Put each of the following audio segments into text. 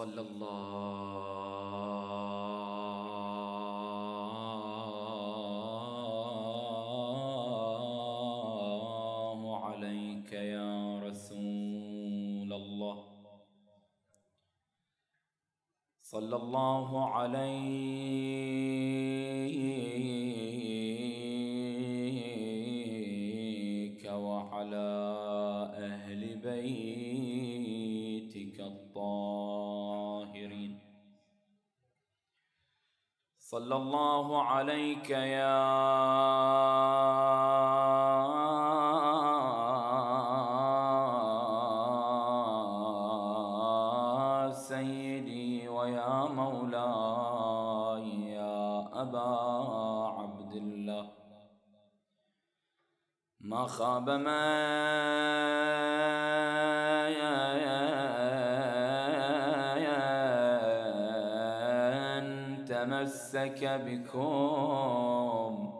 صلى الله عليك يا رسول الله، صلى الله عليك وعلى أهل بيتك الطاهرين. صلى الله عليك يا ما خاب من تمسك بكم،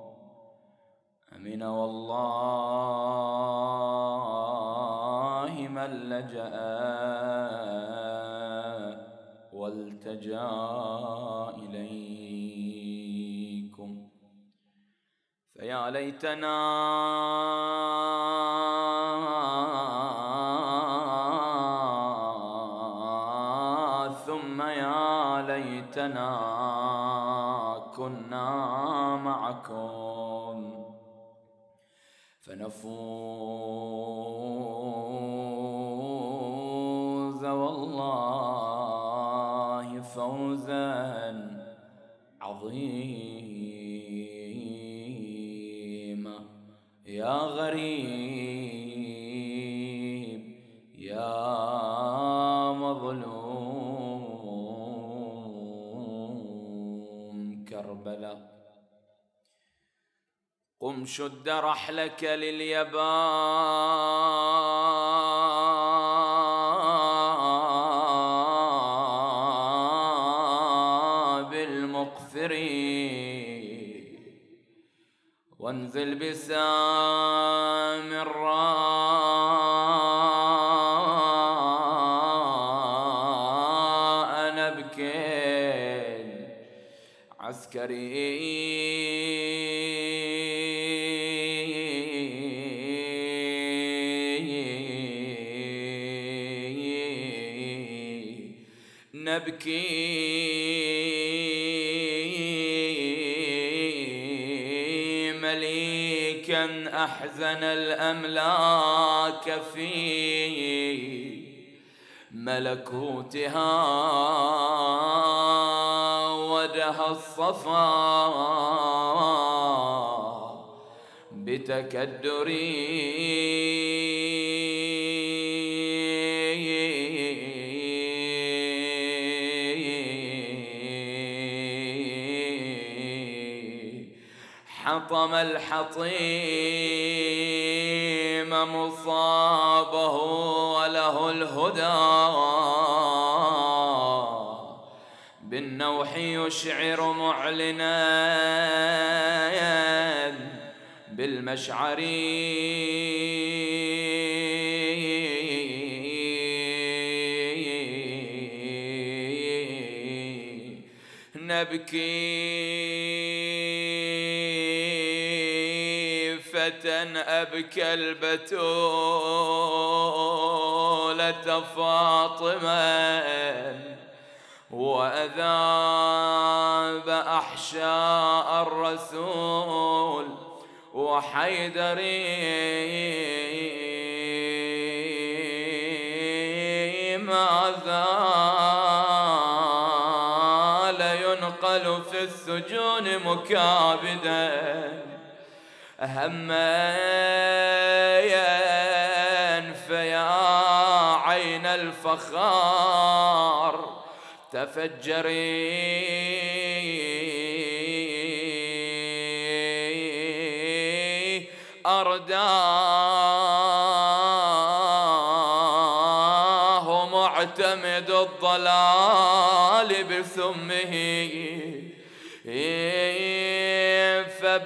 أمن والله من لجأ والتجا إليكم. فيا ليتنا ثم يا ليتنا كنا معكم فنفوز والله فوزا عظيما. يا غريب يا مظلوم كربلاء، قم شد رحلك لليباب المقفرين، وانزل بسامراء نبكين عسكري نبكي مليكا أحزن الأملاك في ملكوتها ودها الصفا بتكدر حطم الحطيم مصابه وله الهدى بالنوح يشعر معلنا بالمشعر نبكي فتى أبكى البتولة فاطما وأذاب أحشاء الرسول وحيدري، ينقل في السجون مكابدا هميا. فيا عين الفخار تفجري أرداه معتمد الضلال بسمه،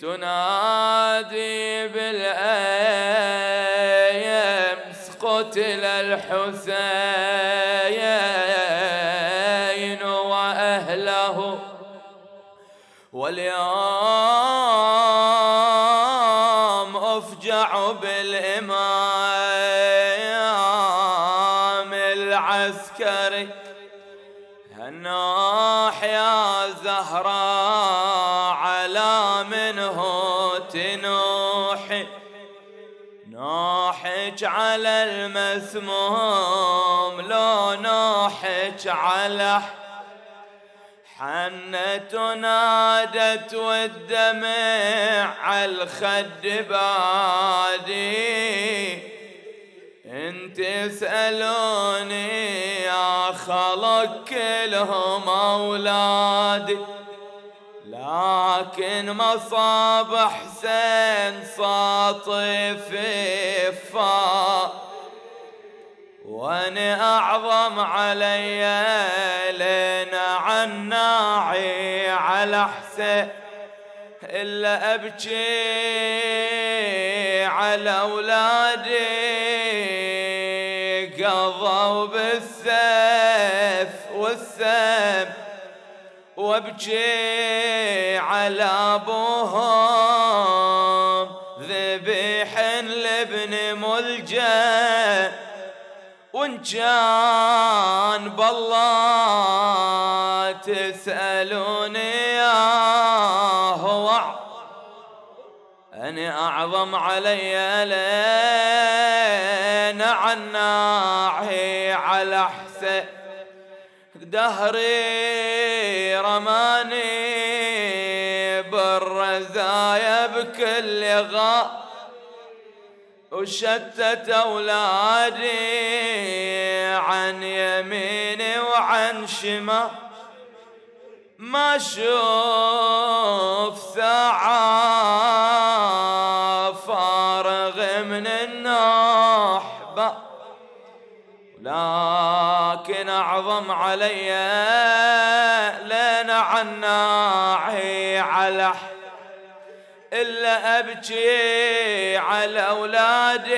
تنادي بالأمس قتل الحسين وأهله واليوم أفجع بالإمام العسكري. هناح يا زهراء على منه تنوحي، نوحك على المسموم لو نوحك على حنت نادت والدمع على الخد بادي. إن تسألوني يا خلق كلهم أولادي، لكن مصاب حسين ساطف فا وأنا أعظم علي لنا عناعي على حسين. إلا أبكي على أولادي قضوا بالسيف والسم، وأبكي على أبوهم ذبيح لابن ملجأ. وإن كان بالله تسألوني ياهو أنا أعظم علي لين عناعي على حسين. دهري رماني بالرزايا بكل غاء وشتت أولادي عن يميني وعن شمال، ما شوف ساعة فارغ من النحبة. لكن أعظم علي لين عناعي على إلا أبكي على أولادي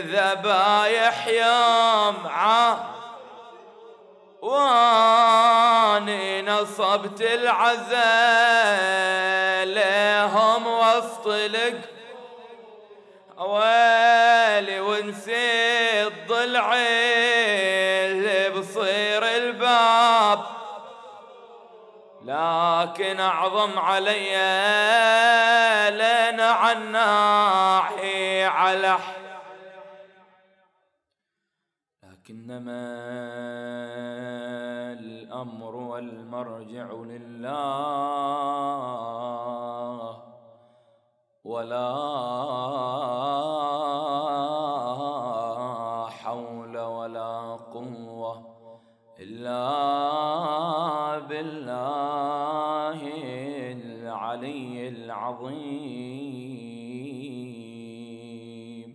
ذبايح يوم عام واني نصبت العزاء لهم وسط لق أوالي ونسيت ضلعي اللي بصير الباب. لكن أعظم علي لين عناعي على لكنما الأمر والمرجع لله ولا حول ولا قوة إلا بالله العلي العظيم.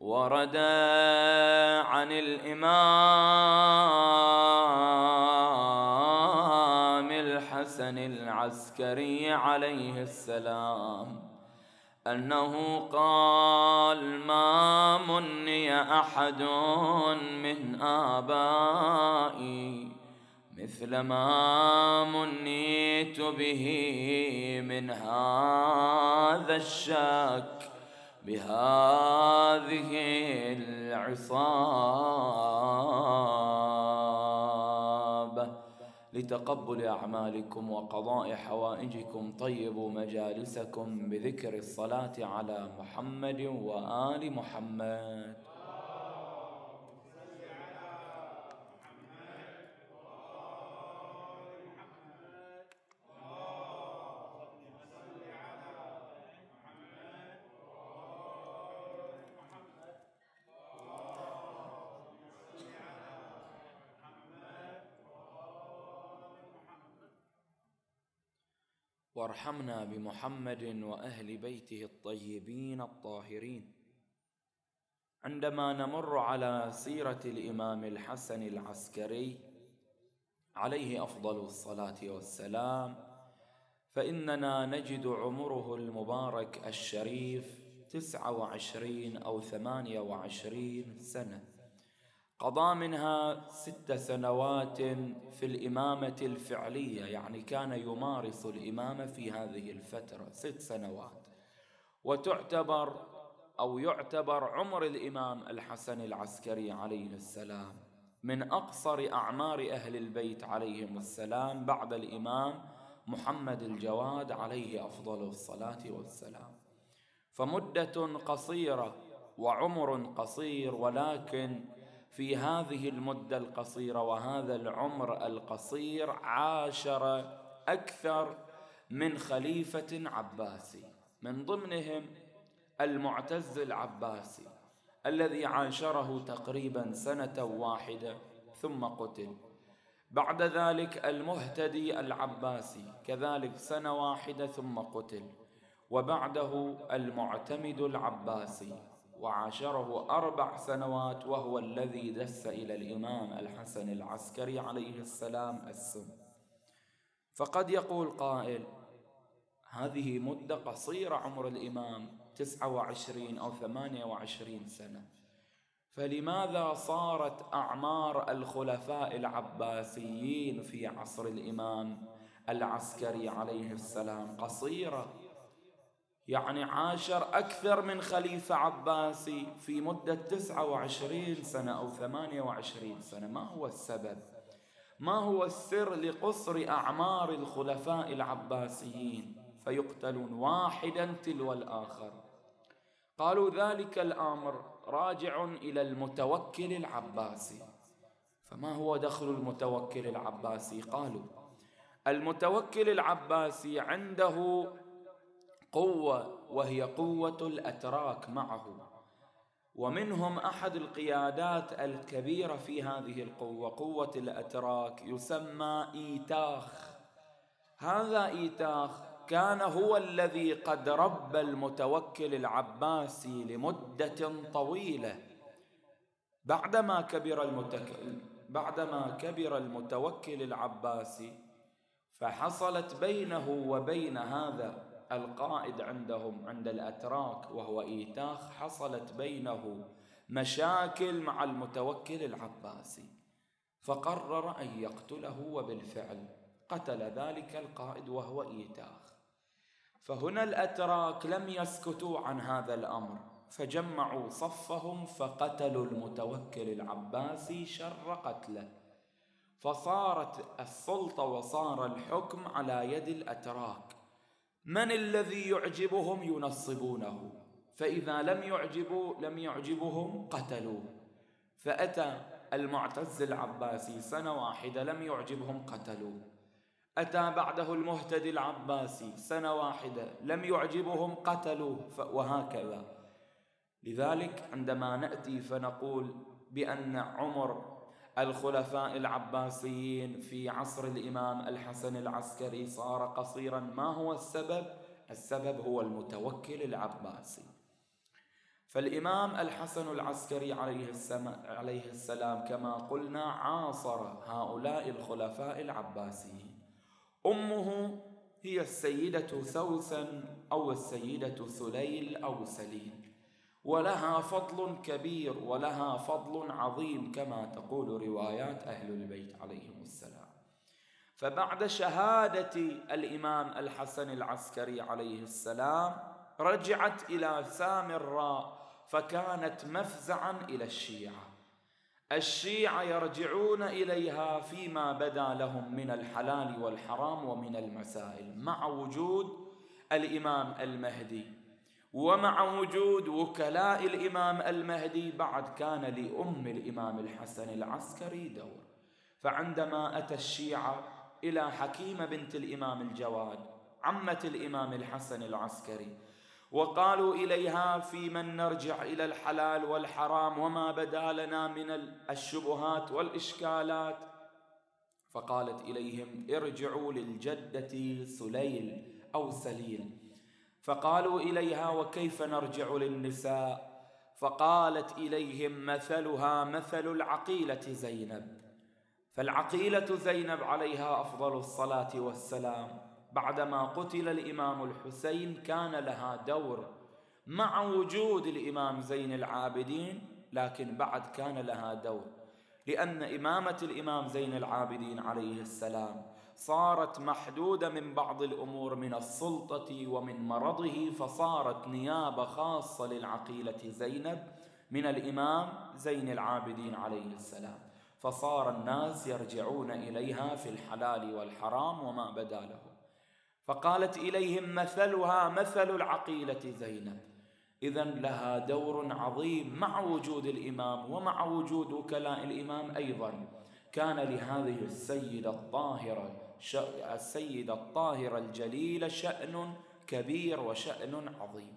ورد عن الإمام الحسن العسكري عليه السلام أنه قال: ما مني أحد من آبائي مثل ما منيت به من هذا الشك بهذه العصابة. لتقبل أعمالكم وقضاء حوائجكم طيبوا مجالسكم بذكر الصلاة على محمد وآل محمد. وارحمنا بمحمد وأهل بيته الطيبين الطاهرين. عندما نمر على سيرة الإمام الحسن العسكري عليه أفضل الصلاة والسلام، فإننا نجد عمره المبارك الشريف 29 أو 28 سنة، قضى منها 6 سنوات في الإمامة الفعلية، يعني كان يمارس الإمامة في هذه الفترة 6 سنوات. وتعتبر أو يعتبر عمر الإمام الحسن العسكري عليه السلام من أقصر أعمار أهل البيت عليهم السلام بعد الإمام محمد الجواد عليه أفضل الصلاة والسلام، فمدة قصيرة وعمر قصير، ولكن في هذه المدة القصيرة وهذا العمر القصير عاشر أكثر من خليفة عباسي، من ضمنهم المعتز العباسي الذي عاشره تقريبا 1 سنة ثم قتل. بعد ذلك المهتدي العباسي كذلك 1 سنة ثم قتل، وبعده المعتمد العباسي وعاشره 4 سنوات، وهو الذي دس إلى الإمام الحسن العسكري عليه السلام السم. فقد يقول قائل هذه مدة قصيرة، عمر الإمام 29 أو 28 سنة، فلماذا صارت أعمار الخلفاء العباسيين في عصر الإمام العسكري عليه السلام قصيرة؟ يعني عاشر أكثر من خليفة عباسي في مدة 29 سنة أو 28 سنة. ما هو السبب؟ ما هو السر لقصر أعمار الخلفاء العباسيين فيقتلون واحدا تلو الآخر؟ قالوا ذلك الأمر راجع إلى المتوكل العباسي. فما هو دخل المتوكل العباسي؟ قالوا المتوكل العباسي عنده قوة، وهي قوة الأتراك معه، ومنهم أحد القيادات الكبيرة في هذه القوة، قوة الأتراك، يسمى إيتاخ. هذا إيتاخ كان هو الذي قد ربى المتوكل العباسي لمدة طويلة. بعدما كبر المتوكل العباسي فحصلت بينه وبين هذا القائد عندهم عند الأتراك وهو إيتاخ، حصلت بينه مشاكل مع المتوكل العباسي، فقرر أن يقتله، وبالفعل قتل ذلك القائد وهو إيتاخ. فهنا الأتراك لم يسكتوا عن هذا الأمر، فجمعوا صفهم فقتلوا المتوكل العباسي شر قتله، فصارت السلطة وصار الحكم على يد الأتراك. من الذي يعجبهم ينصبونه، فإذا لم يعجبهم قتلوه. فأتى المعتز العباسي 1 سنة لم يعجبهم قتلوه، أتى بعده المهتدي العباسي 1 سنة لم يعجبهم قتلوه، وهكذا. لذلك عندما نأتي فنقول بأن عمر الخلفاء العباسيين في عصر الإمام الحسن العسكري صار قصيرا، ما هو السبب؟ السبب هو المتوكل العباسي. فالإمام الحسن العسكري عليه السلام كما قلنا عاصر هؤلاء الخلفاء العباسيين. أمه هي السيدة سوسن أو السيدة ثليل أو سليل، ولها فضل كبير ولها فضل عظيم كما تقول روايات أهل البيت عليهم السلام. فبعد شهادة الإمام الحسن العسكري عليه السلام رجعت إلى سامراء، فكانت مفزعا إلى الشيعة. الشيعة يرجعون إليها فيما بدا لهم من الحلال والحرام ومن المسائل، مع وجود الإمام المهدي ومع وجود وكلاء الإمام المهدي. بعد كان لأم الإمام الحسن العسكري دور، فعندما أتى الشيعة إلى حكيمة بنت الإمام الجواد عمة الإمام الحسن العسكري، وقالوا إليها في من نرجع إلى الحلال والحرام وما بدا لنا من الشبهات والإشكالات، فقالت إليهم ارجعوا للجدة سليل أو سليل. فقالوا إليها: وكيف نرجع للنساء؟ فقالت إليهم: مثلها مثل العقيلة زينب. فالعقيلة زينب عليها أفضل الصلاة والسلام بعدما قتل الإمام الحسين كان لها دور مع وجود الإمام زين العابدين، لكن بعد كان لها دور، لأن إمامة الإمام زين العابدين عليه السلام صارت محدودة من بعض الأمور من السلطة ومن مرضه، فصارت نيابة خاصة للعقيلة زينب من الإمام زين العابدين عليه السلام، فصار الناس يرجعون إليها في الحلال والحرام وما بدا له. فقالت إليهم: مثلها مثل العقيلة زينب. إذن لها دور عظيم مع وجود الإمام ومع وجود وكلاء الإمام أيضا. كان لهذه السيدة الطاهرة الجليلة شأن كبير وشأن عظيم.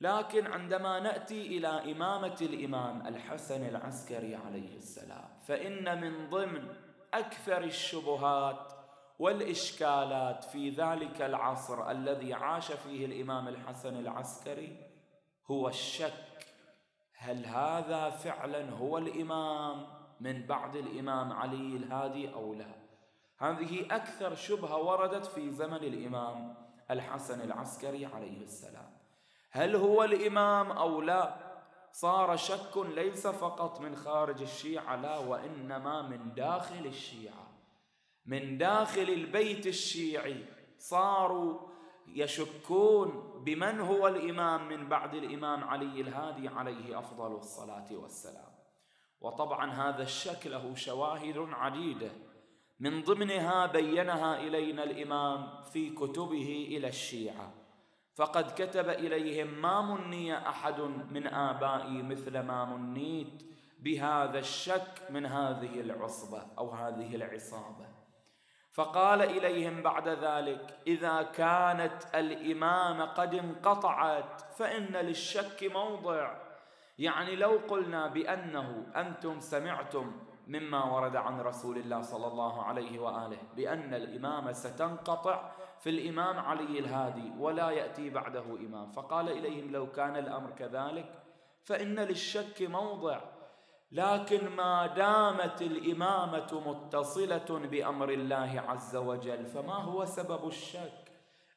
لكن عندما نأتي إلى إمامة الإمام الحسن العسكري عليه السلام، فإن من ضمن أكثر الشبهات والإشكالات في ذلك العصر الذي عاش فيه الإمام الحسن العسكري هو الشك: هل هذا فعلا هو الإمام من بعد الإمام علي الهادي أو لا؟ هذه أكثر شبهة وردت في زمن الإمام الحسن العسكري عليه السلام، هل هو الإمام أو لا؟ صار شك ليس فقط من خارج الشيعة، لا، وإنما من داخل الشيعة، من داخل البيت الشيعي صاروا يشكون بمن هو الإمام من بعد الإمام علي الهادي عليه أفضل الصلاة والسلام. وطبعا هذا الشك له شواهد عديدة، من ضمنها بيّنها إلينا الإمام في كتبه إلى الشيعة، فقد كتب إليهم: ما مني أحد من آبائي مثل ما منيت بهذا الشك من هذه العصبة أو هذه العصابة. فقال إليهم بعد ذلك: إذا كانت الإمامة قد انقطعت فإن للشك موضع. يعني لو قلنا بأنه أنتم سمعتم مما ورد عن رسول الله صلى الله عليه وآله بأن الإمامة ستنقطع في الإمام علي الهادي ولا يأتي بعده إمام، فقال إليهم: لو كان الأمر كذلك فإن للشك موضع، لكن ما دامت الإمامة متصلة بأمر الله عز وجل فما هو سبب الشك؟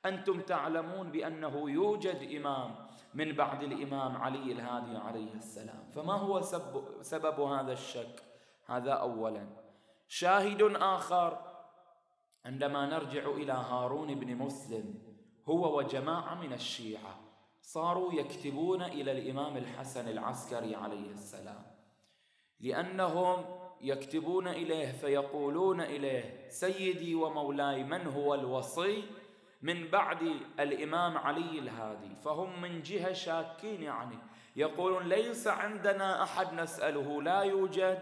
أنتم تعلمون بأنه يوجد إمام من بعد الإمام علي الهادي عليه السلام، فما هو سبب هذا الشك؟ هذا أولا. شاهد آخر عندما نرجع إلى هارون بن مسلم، هو وجماعة من الشيعة صاروا يكتبون إلى الإمام الحسن العسكري عليه السلام، لأنهم يكتبون إليه فيقولون إليه: سيدي ومولاي، من هو الوصي من بعد الإمام علي الهادي؟ فهم من جهة شاكين، يعني يقولون: ليس عندنا أحد نسأله، لا يوجد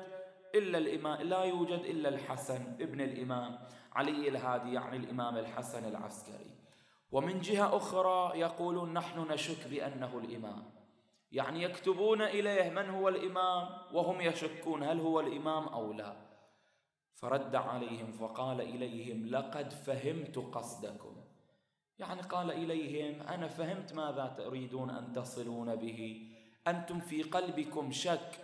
إلا الحسن ابن الإمام علي الهادي، يعني الإمام الحسن العسكري. ومن جهة أخرى يقولون: نحن نشك بأنه الإمام، يعني يكتبون إليه من هو الإمام وهم يشكون هل هو الإمام أو لا. فرد عليهم فقال إليهم: لقد فهمت قصدكم. يعني قال إليهم: أنا فهمت ماذا تريدون أن تصلون به، أنتم في قلبكم شك.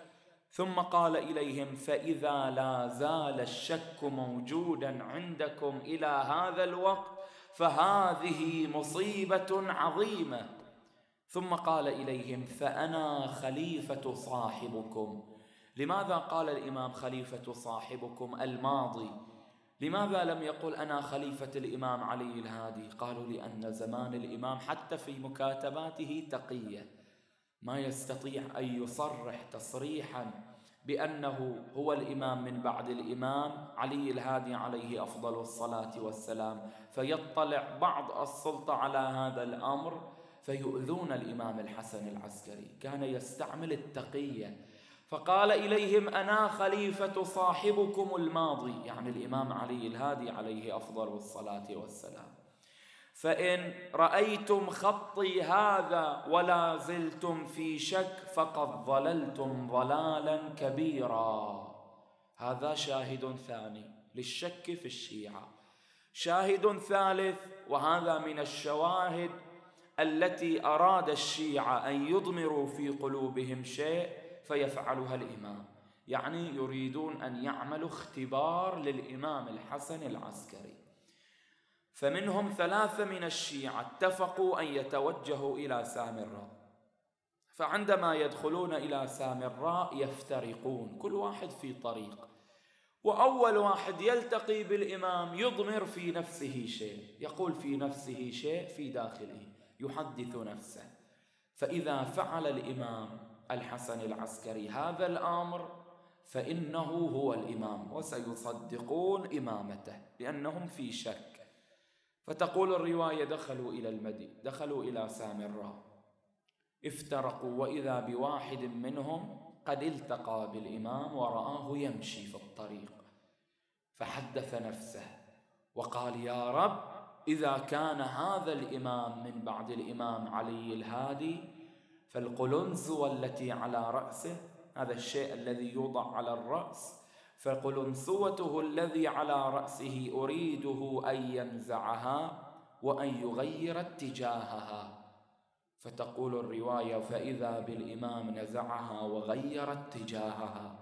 ثم قال إليهم: فإذا لا زال الشك موجودا عندكم إلى هذا الوقت فهذه مصيبة عظيمة. ثم قال إليهم: فأنا خليفة صاحبكم. لماذا قال الإمام خليفة صاحبكم الماضي؟ لماذا لم يقل أنا خليفة الإمام علي الهادي؟ قالوا: لأن زمان الإمام حتى في مكاتباته تقية، ما يستطيع أن يصرح تصريحا بأنه هو الإمام من بعد الإمام علي الهادي عليه أفضل الصلاة والسلام، فيطلع بعض السلطة على هذا الأمر فيؤذون الإمام الحسن العسكري، كان يستعمل التقية. فقال إليهم: أنا خليفة صاحبكم الماضي، يعني الإمام علي الهادي عليه أفضل الصلاة والسلام، فإن رأيتم خطي هذا ولا زلتم في شك فقد ضللتم ضلالا كبيرا. هذا شاهد ثاني للشك في الشيعة. شاهد ثالث، وهذا من الشواهد التي أراد الشيعة أن يضمروا في قلوبهم شيء فيفعلها الإمام، يعني يريدون أن يعملوا اختبار للإمام الحسن العسكري. فمنهم ثلاثة من الشيعة اتفقوا أن يتوجهوا إلى سامراء، فعندما يدخلون إلى سامراء يفترقون كل واحد في طريق، وأول واحد يلتقي بالإمام يضمر في نفسه شيء، يقول في نفسه شيء في داخله، يحدث نفسه. فإذا فعل الإمام الحسن العسكري هذا الأمر فإنه هو الإمام وسيصدقون إمامته لأنهم في شك. فتقول الرواية دخلوا إلى المدينة، دخلوا إلى سامراء، افترقوا، وإذا بواحد منهم قد التقى بالإمام ورآه يمشي في الطريق، فحدث نفسه وقال يا رب إذا كان هذا الإمام من بعد الإمام علي الهادي فالقلنسوة التي على رأسه، هذا الشيء الذي يوضع على الرأس، فقلنسوته الذي على رأسه أريده أن ينزعها وأن يغير اتجاهها. فتقول الرواية فإذا بالإمام نزعها وغير اتجاهها.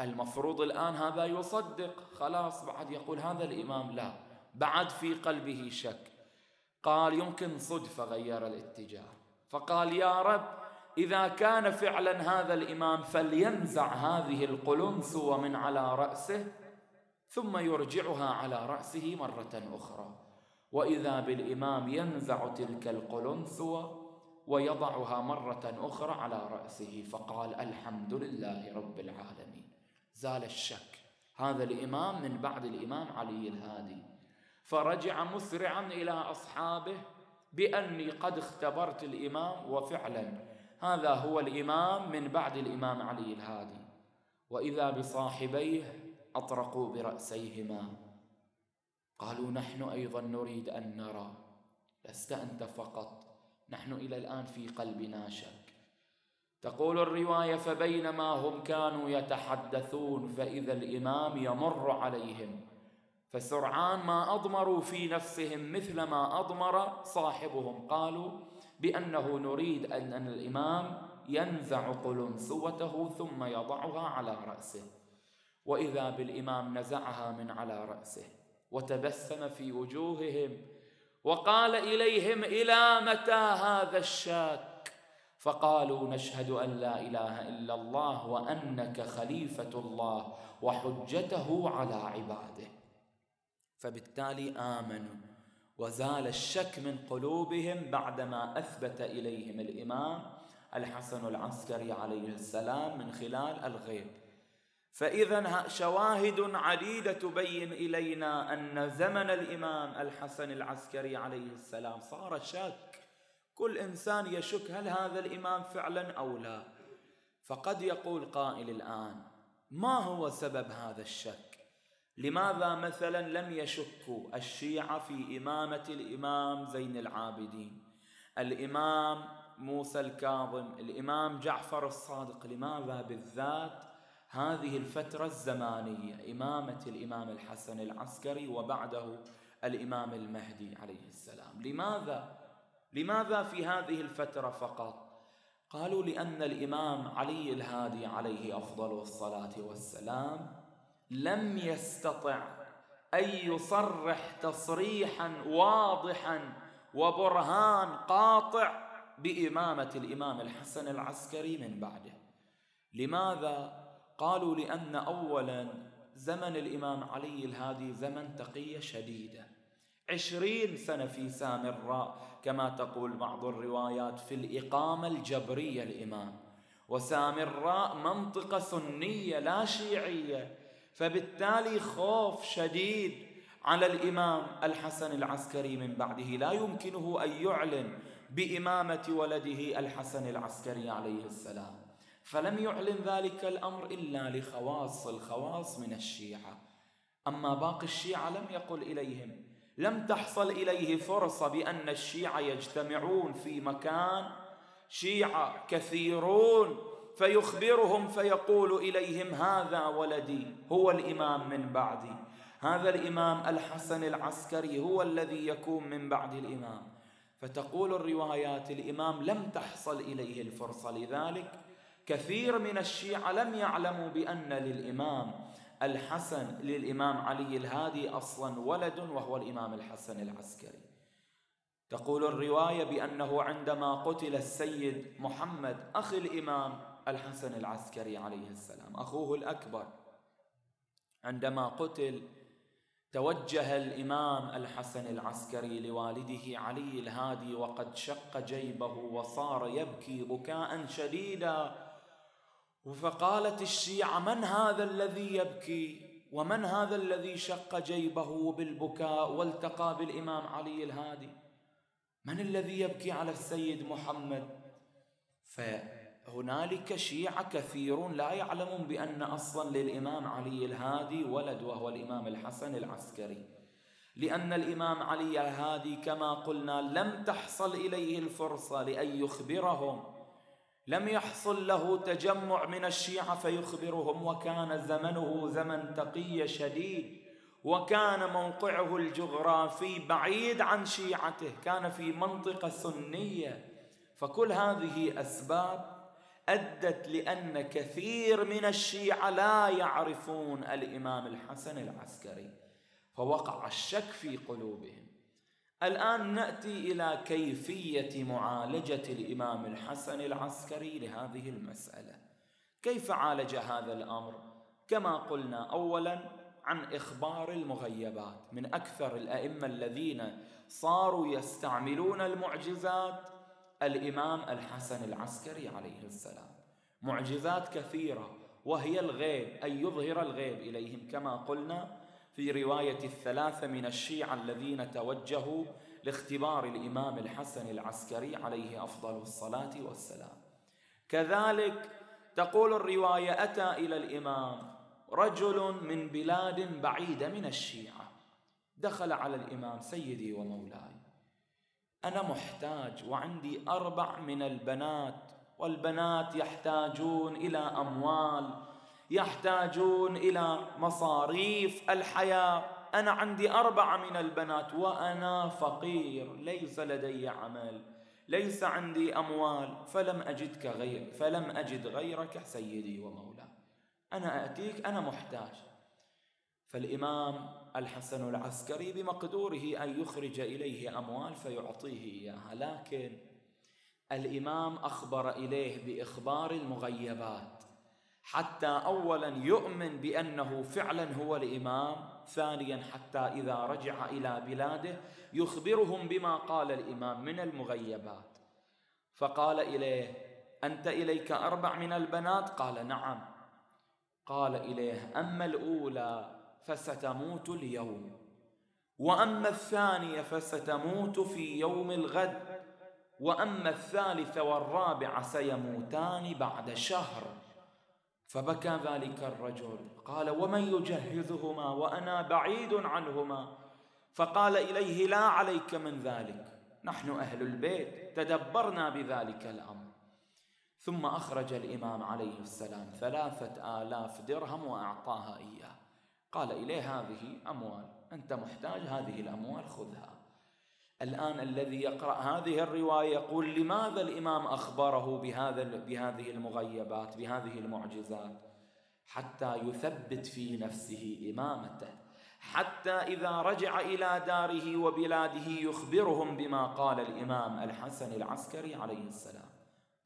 المفروض الآن هذا يصدق خلاص، بعد يقول هذا الإمام، لا، بعد في قلبه شك، قال يمكن صدفة غير الاتجاه، فقال يا رب إذا كان فعلا هذا الإمام فلينزع هذه القلنسوة من على رأسه ثم يرجعها على رأسه مرة أخرى. وإذا بالإمام ينزع تلك القلنسوة ويضعها مرة أخرى على رأسه، فقال الحمد لله رب العالمين، زال الشك، هذا الإمام من بعد الإمام علي الهادي. فرجع مسرعا إلى أصحابه بأني قد اختبرت الإمام وفعلا هذا هو الإمام من بعد الإمام علي الهادي. وإذا بصاحبيه أطرقوا برأسيهما، قالوا نحن أيضا نريد أن نرى، لست أنت فقط، نحن إلى الآن في قلبنا شك. تقول الرواية فبينما هم كانوا يتحدثون فإذا الإمام يمر عليهم، فسرعان ما أضمروا في نفسهم مثل ما أضمر صاحبهم، قالوا بأنه نريد أن الإمام ينزع قلنسوته ثم يضعها على رأسه. وإذا بالإمام نزعها من على رأسه وتبسم في وجوههم وقال إليهم إلى متى هذا الشاك؟ فقالوا نشهد أن لا إله إلا الله وأنك خليفة الله وحجته على عباده. فبالتالي آمنوا وزال الشك من قلوبهم بعدما أثبت إليهم الإمام الحسن العسكري عليه السلام من خلال الغيب. فإذا شواهد عديدة تبين إلينا أن زمن الإمام الحسن العسكري عليه السلام صار شك، كل إنسان يشك هل هذا الإمام فعلا أو لا. فقد يقول قائل الآن ما هو سبب هذا الشك؟ لماذا مثلا لم يشكوا الشيعة في إمامة الإمام زين العابدين، الإمام موسى الكاظم، الإمام جعفر الصادق؟ لماذا بالذات هذه الفترة الزمانية إمامة الإمام الحسن العسكري وبعده الإمام المهدي عليه السلام؟ لماذا في هذه الفترة فقط؟ قالوا لأن الإمام علي الهادي عليه أفضل الصلاة والسلام لم يستطع أن يصرح تصريحا واضحا وبرهان قاطع بإمامة الإمام الحسن العسكري من بعده. لماذا؟ قالوا لأن أولا زمن الإمام علي الهادي زمن تقية شديدة، 20 سنة في سامراء كما تقول بعض الروايات في الإقامة الجبرية الإمام، وسامراء منطقة سنية لا شيعية، فبالتالي خوف شديد على الإمام الحسن العسكري من بعده، لا يمكنه أن يعلن بإمامة ولده الحسن العسكري عليه السلام. فلم يعلن ذلك الأمر إلا لخواص الخواص من الشيعة، أما باقي الشيعة لم يقل إليهم، لم تحصل إليه فرصة بأن الشيعة يجتمعون في مكان، شيعة كثيرون، فيخبرهم فيقول إليهم هذا ولدي هو الإمام من بعدي، هذا الإمام الحسن العسكري هو الذي يكون من بعد الإمام. فتقول الروايات الإمام لم تحصل إليه الفرصة، لذلك كثير من الشيعة لم يعلموا بأن للإمام الحسن للإمام علي الهادي أصلا ولد وهو الإمام الحسن العسكري. تقول الرواية بأنه عندما قتل السيد محمد أخي الإمام الحسن العسكري عليه السلام، أخوه الأكبر، عندما قتل توجه الإمام الحسن العسكري لوالده علي الهادي وقد شق جيبه وصار يبكي بكاء شديدا، فقالت الشيعة من هذا الذي يبكي ومن هذا الذي شق جيبه بالبكاء والتقى بالإمام علي الهادي؟ من الذي يبكي على السيد محمد؟ فهنالك شيعة كثيرون لا يعلمون بأن أصلا للإمام علي الهادي ولد وهو الإمام الحسن العسكري، لأن الإمام علي الهادي كما قلنا لم تحصل إليه الفرصة لأن يخبرهم، لم يحصل له تجمع من الشيعة فيخبرهم، وكان زمنه زمن تقي شديد، وكان موقعه الجغرافي بعيد عن شيعته، كان في منطقة سنية. فكل هذه أسباب أدت لأن كثير من الشيعة لا يعرفون الإمام الحسن العسكري، فوقع الشك في قلوبهم. الآن نأتي إلى كيفية معالجة الإمام الحسن العسكري لهذه المسألة. كيف عالج هذا الأمر؟ كما قلنا أولاً عن إخبار المغيبات، من أكثر الأئمة الذين صاروا يستعملون المعجزات الإمام الحسن العسكري عليه السلام، معجزات كثيرة وهي الغيب، أن يظهر الغيب إليهم، كما قلنا في رواية الثلاثة من الشيعة الذين توجهوا لاختبار الإمام الحسن العسكري عليه أفضل الصلاة والسلام. كذلك تقول الرواية أتى إلى الإمام رجل من بلاد بعيدة من الشيعة، دخل على الإمام سيدي ومولاي، أنا محتاج وعندي 4 من البنات، والبنات يحتاجون إلى أموال، يحتاجون إلى مصاريف الحياة، أنا عندي 4 من البنات وأنا فقير، ليس لدي عمل، ليس عندي أموال، فلم أجد غيرك سيدي ومولاي، أنا أأتيك، أنا محتاج. فالإمام الحسن العسكري بمقدوره أن يخرج إليه أموال فيعطيه إياها، لكن الإمام أخبر إليه بإخبار المغيبات حتى أولا يؤمن بأنه فعلا هو الإمام، ثانيا حتى إذا رجع إلى بلاده يخبرهم بما قال الإمام من المغيبات. فقال إليه أنت إليك 4 من البنات؟ قال نعم. قال إليه أما الأولى فستموت اليوم، وأما الثانية فستموت في يوم الغد، وأما الثالثة والرابعة سيموتان بعد شهر. فبكى ذلك الرجل، قال ومن يجهزهما وأنا بعيد عنهما؟ فقال إليه لا عليك من ذلك، نحن أهل البيت تدبرنا بذلك الأمر. ثم أخرج الإمام عليه السلام 3000 درهم وأعطاها إياه، قال إليه هذه أموال، أنت محتاج، هذه الأموال خذها. الآن الذي يقرأ هذه الرواية يقول لماذا الإمام أخبره بهذه المغيبات، بهذه المعجزات؟ حتى يثبت في نفسه إمامته، حتى إذا رجع إلى داره وبلاده يخبرهم بما قال الإمام الحسن العسكري عليه السلام.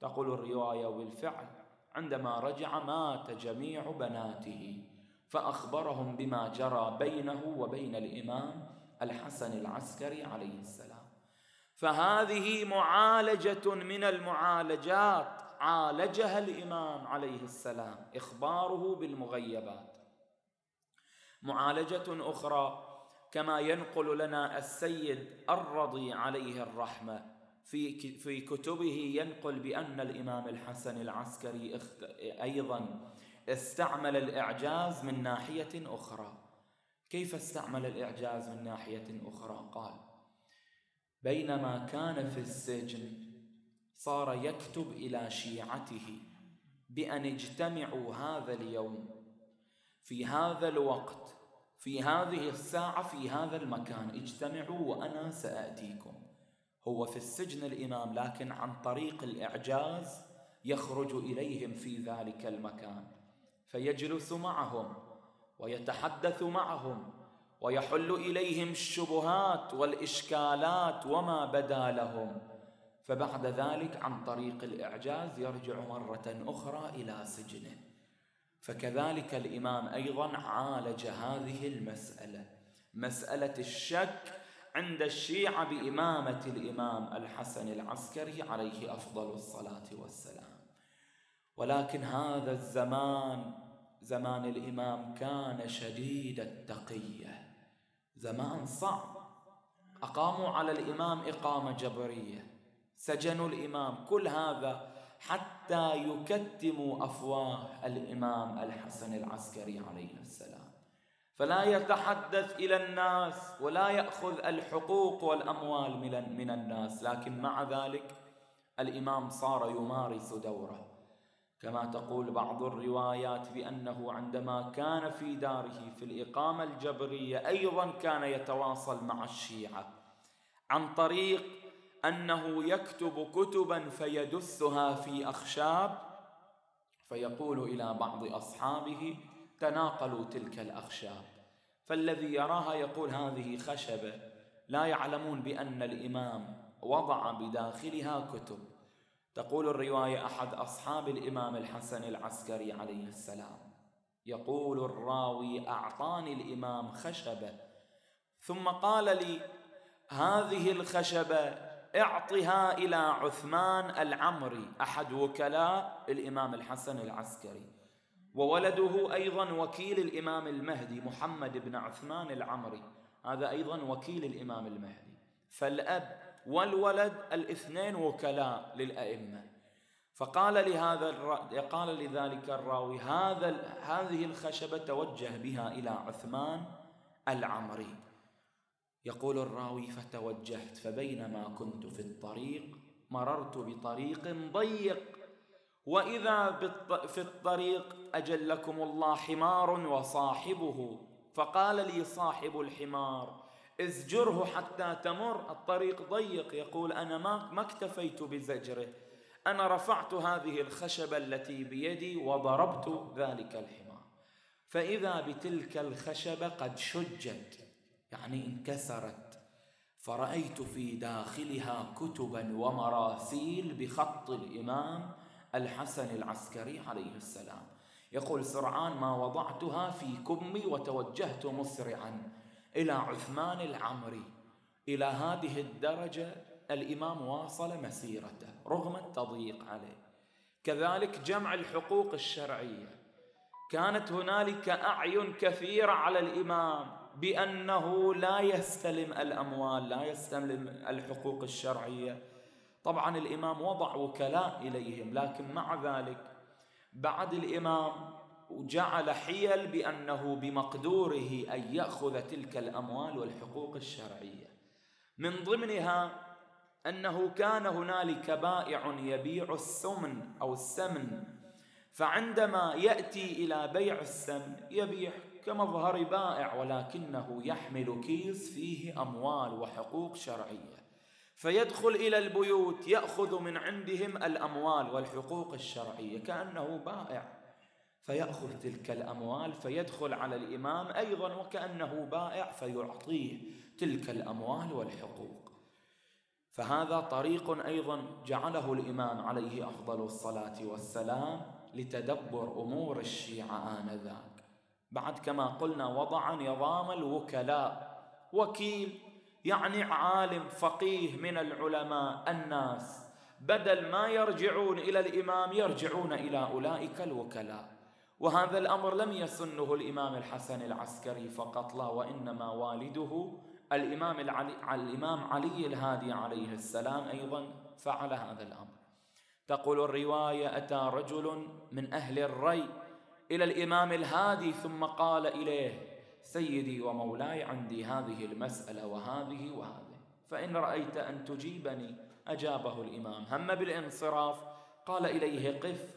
تقول الرواية بالفعل عندما رجع مات جميع بناته، فأخبرهم بما جرى بينه وبين الإمام الحسن العسكري عليه السلام. فهذه معالجة من المعالجات عالجها الإمام عليه السلام، إخباره بالمغيبات. معالجة أخرى كما ينقل لنا السيد الرضي عليه الرحمة في كتبه، ينقل بأن الإمام الحسن العسكري أيضا استعمل الإعجاز من ناحية أخرى. كيف استعمل الإعجاز من ناحية أخرى؟ قال بينما كان في السجن صار يكتب إلى شيعته بأن اجتمعوا هذا اليوم في هذا الوقت في هذه الساعة في هذا المكان، اجتمعوا وأنا سأأتيكم. هو في السجن الإمام، لكن عن طريق الإعجاز يخرج إليهم في ذلك المكان، فيجلس معهم ويتحدث معهم ويحل إليهم الشبهات والإشكالات وما بدا لهم. فبعد ذلك عن طريق الإعجاز يرجع مرة أخرى إلى سجنه. فكذلك الإمام أيضا عالج هذه المسألة، مسألة الشك عند الشيعة بإمامة الإمام الحسن العسكري عليه أفضل الصلاة والسلام. ولكن هذا الزمان، زمان الإمام، كان شديد التقية، زمان صعب. أقاموا على الإمام إقامة جبرية، سجنوا الإمام، كل هذا حتى يكتموا أفواه الإمام الحسن العسكري عليه السلام، فلا يتحدث إلى الناس ولا يأخذ الحقوق والأموال من الناس. لكن مع ذلك الإمام صار يمارس دوره، كما تقول بعض الروايات بأنه عندما كان في داره في الإقامة الجبرية أيضا كان يتواصل مع الشيعة عن طريق أنه يكتب كتبا فيدسها في أخشاب، فيقول إلى بعض أصحابه تناقلوا تلك الأخشاب، فالذي يراها يقول هذه خشبة، لا يعلمون بأن الإمام وضع بداخلها كتب. تقول الرواية أحد أصحاب الإمام الحسن العسكري عليه السلام، يقول الراوي أعطاني الإمام خشبة ثم قال لي هذه الخشبة اعطها إلى عثمان العمري أحد وكلاء الإمام الحسن العسكري، وولده أيضا وكيل الإمام المهدي محمد بن عثمان العمري، هذا أيضا وكيل الإمام المهدي، فالأب والولد الاثنين وكلاء للأئمة. فقال لذلك الراوي هذه الخشبة توجه بها إلى عثمان العمري. يقول الراوي فتوجهت، فبينما كنت في الطريق مررت بطريق ضيق، وإذا في الطريق أجلكم الله حمار وصاحبه، فقال لي صاحب الحمار ازجره حتى تمر، الطريق ضيق. يقول أنا ما اكتفيت بزجره، أنا رفعت هذه الخشبة التي بيدي وضربت ذلك الحمار، فإذا بتلك الخشبة قد شجت، يعني انكسرت، فرأيت في داخلها كتبا ومراسيل بخط الإمام الحسن العسكري عليه السلام. يقول سرعان ما وضعتها في كمي وتوجهت مسرعا إلى عثمان العمري. إلى هذه الدرجة الإمام واصل مسيرته رغم التضييق عليه. كذلك جمع الحقوق الشرعية، كانت هنالك أعين كثيرة على الإمام بأنه لا يستلم الأموال، لا يستلم الحقوق الشرعية. طبعا الإمام وضع وكلاء إليهم، لكن مع ذلك بعد الإمام وجعل حيل بأنه بمقدوره أن يأخذ تلك الأموال والحقوق الشرعية، من ضمنها أنه كان هنالك بائع يبيع السمن أو السمن، فعندما يأتي إلى بيع السمن يبيع كمظهر بائع، ولكنه يحمل كيس فيه أموال وحقوق شرعية، فيدخل إلى البيوت يأخذ من عندهم الأموال والحقوق الشرعية كأنه بائع، فيأخذ تلك الأموال، فيدخل على الإمام أيضا وكأنه بائع فيعطيه تلك الأموال والحقوق. فهذا طريق أيضا جعله الإمام عليه أفضل الصلاة والسلام لتدبر أمور الشيعة آنذاك. بعد كما قلنا وضع نظام الوكلاء، وكيل يعني عالم فقيه من العلماء، الناس بدل ما يرجعون إلى الإمام يرجعون إلى أولئك الوكلاء. وهذا الأمر لم يسنه الإمام الحسن العسكري فقط لا، وإنما والده الإمام علي الهادي عليه السلام أيضا فعل هذا الأمر. تقول الرواية أتى رجل من أهل الري إلى الإمام الهادي ثم قال إليه سيدي ومولاي عندي هذه المسألة وهذه وهذه، فإن رأيت أن تجيبني. أجابه الإمام، هم بالانصراف، قال إليه قف،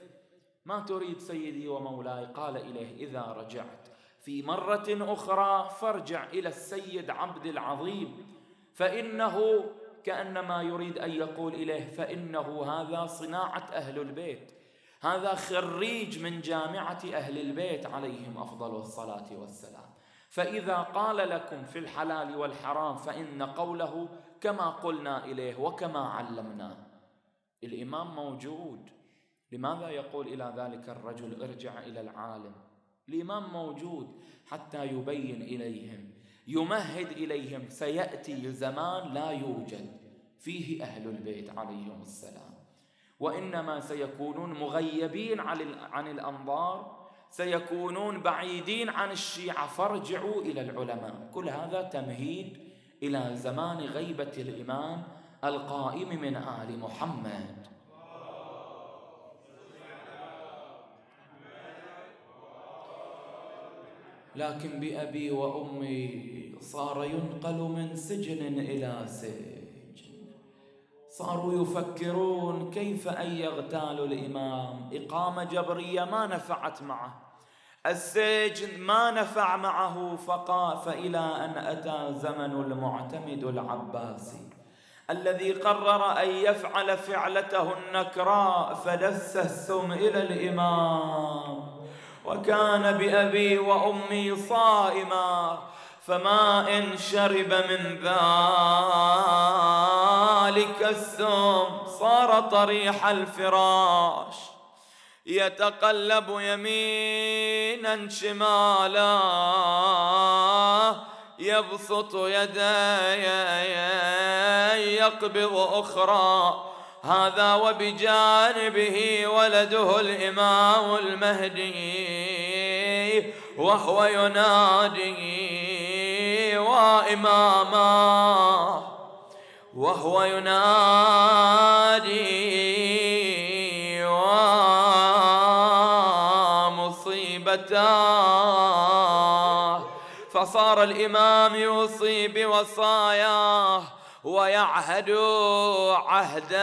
ما تريد سيدي ومولاي؟ قال إليه إذا رجعت في مرة أخرى فارجع إلى السيد عبد العظيم، فإنه كأنما يريد أن يقول إليه فإنه هذا صناعة أهل البيت، هذا خريج من جامعة أهل البيت عليهم أفضل الصلاة والسلام، فإذا قال لكم في الحلال والحرام فإن قوله كما قلنا إليه وكما علمناه. الإمام موجود، لماذا يقول إلى ذلك الرجل ارجع إلى العالم؟ الإمام موجود حتى يبين إليهم، يمهد إليهم، سيأتي زمان لا يوجد فيه أهل البيت عليهم السلام، وإنما سيكونون مغيبين عن الأنظار، سيكونون بعيدين عن الشيعة، فارجعوا إلى العلماء. كل هذا تمهيد إلى زمان غيبة الإمام القائم من آل محمد. لكن بأبي وأمي صار ينقل من سجن إلى سجن، صاروا يفكرون كيف أن يغتالوا الإمام. إقامة جبرية ما نفعت معه، السجن ما نفع معه، فإلى أن أتى زمن المعتمد العباسي الذي قرر أن يفعل فعلته النكراء، فلس السم إلى الإمام، وكان بأبي وأمي صائما فما إن شرب من ذلك السم صار طريح الفراش يتقلب يمينا شمالا، يبسط يديه يقبض أخرى. هذا وبجانبه ولده الإمام المهدي وهو ينادي وإماما، وهو ينادي ومصيبتاه، فصار الإمام يوصي بوصاياه ويعهد عهده.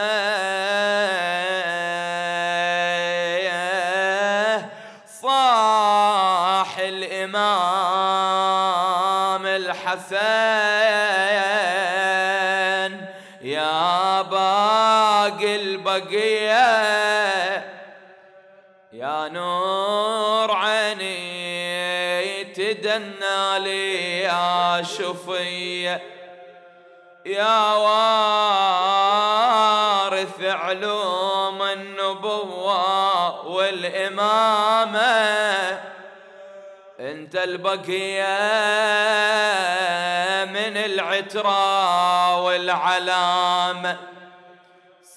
صاح الإمام الحسن يا باقي البقية، يا نور عيني تدنى لي يا شفية، يا وارث علوم النبوة والإمامة، انت البقية من العترة والعلامة،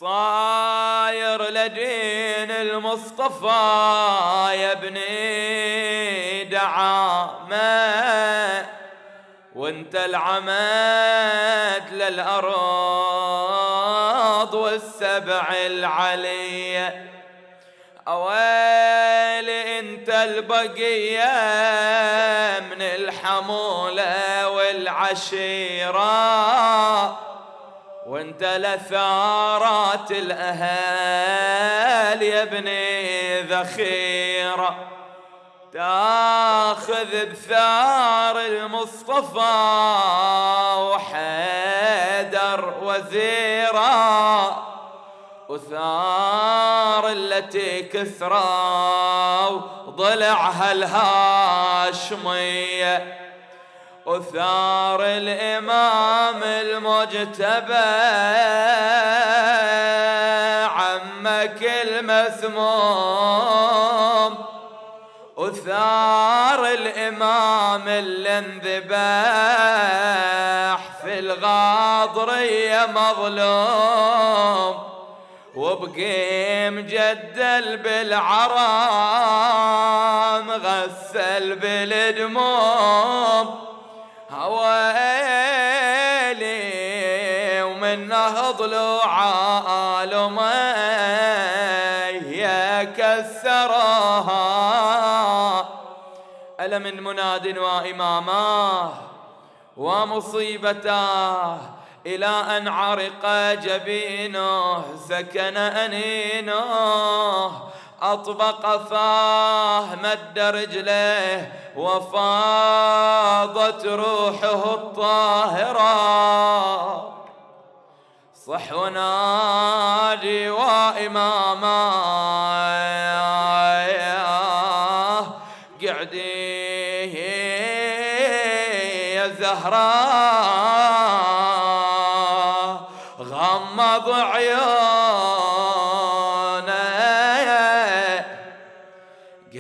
صاير لدين المصطفى يا ابني دعامة، وانت العماد للأراض والسبع العلية. أويلي انت البقية من الحمولة والعشيرة، وانت لثارات الأهالي يا ابني ذخيرة، تاخذ بثار المصطفى وحيدر وزيرا، وثار التي كثرا وضلعها الهاشمية، وثار الإمام المجتبى عمك المسموم، وثار الإمام اللي انذبح في الغاضرية مظلوم، وبقي مجدل بالعرام غسل بالدموم. هويلي ومنه ضلوعه آلمية كسرها، ألا من مناد وإماماه ومصيبتاه، إلى أن عرق جبينه سكن أنينه، أطبق فاه مد رجله وفاضت روحه الطاهرة. صح ونادي وإماما قعدي يا زهراء غمض عيوني،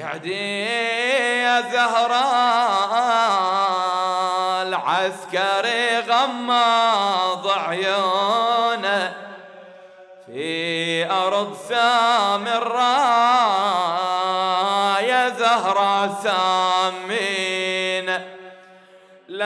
قعدي يا زهراء. العسكري غمض عيوني في أرض سامرة، يا زهرة سامين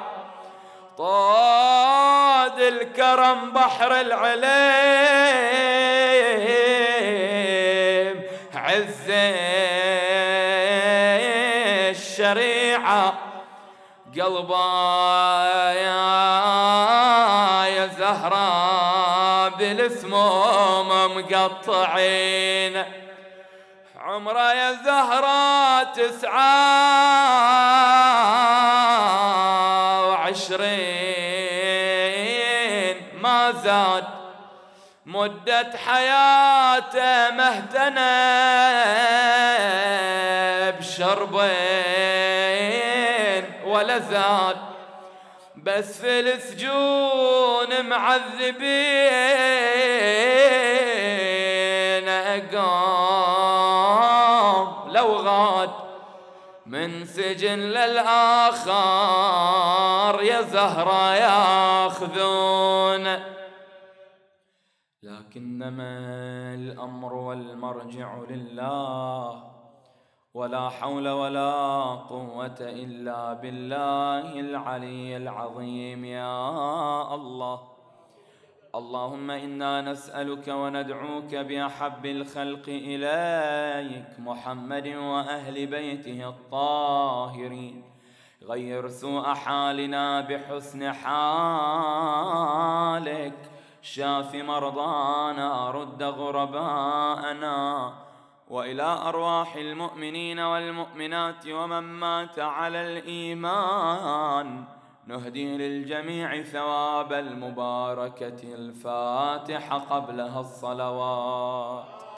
طاد الكرم بحر العليم عز الشريعة. قلبا يا زهرة بالسموم مقطعين، عمر يا زهرة 29 ما زاد، مدة حياته مهتنى بشربين ولا زاد، بس في السجون معذبين أقام لو غاد من سجن للآخر يا زهرة ياخذون. لكنما الأمر والمرجع لله، ولا حول ولا قوة إلا بالله العلي العظيم. يا الله اللهم إنا نسألك وندعوك بأحب الخلق إليك محمد وأهل بيته الطاهرين، غير سوء حالنا بحسن حالك، شاف مرضانا، رد غرباءنا، وإلى أرواح المؤمنين والمؤمنات ومن مات على الإيمان نهدي للجميع ثواب المباركة. الفاتحة قبلها الصلوات.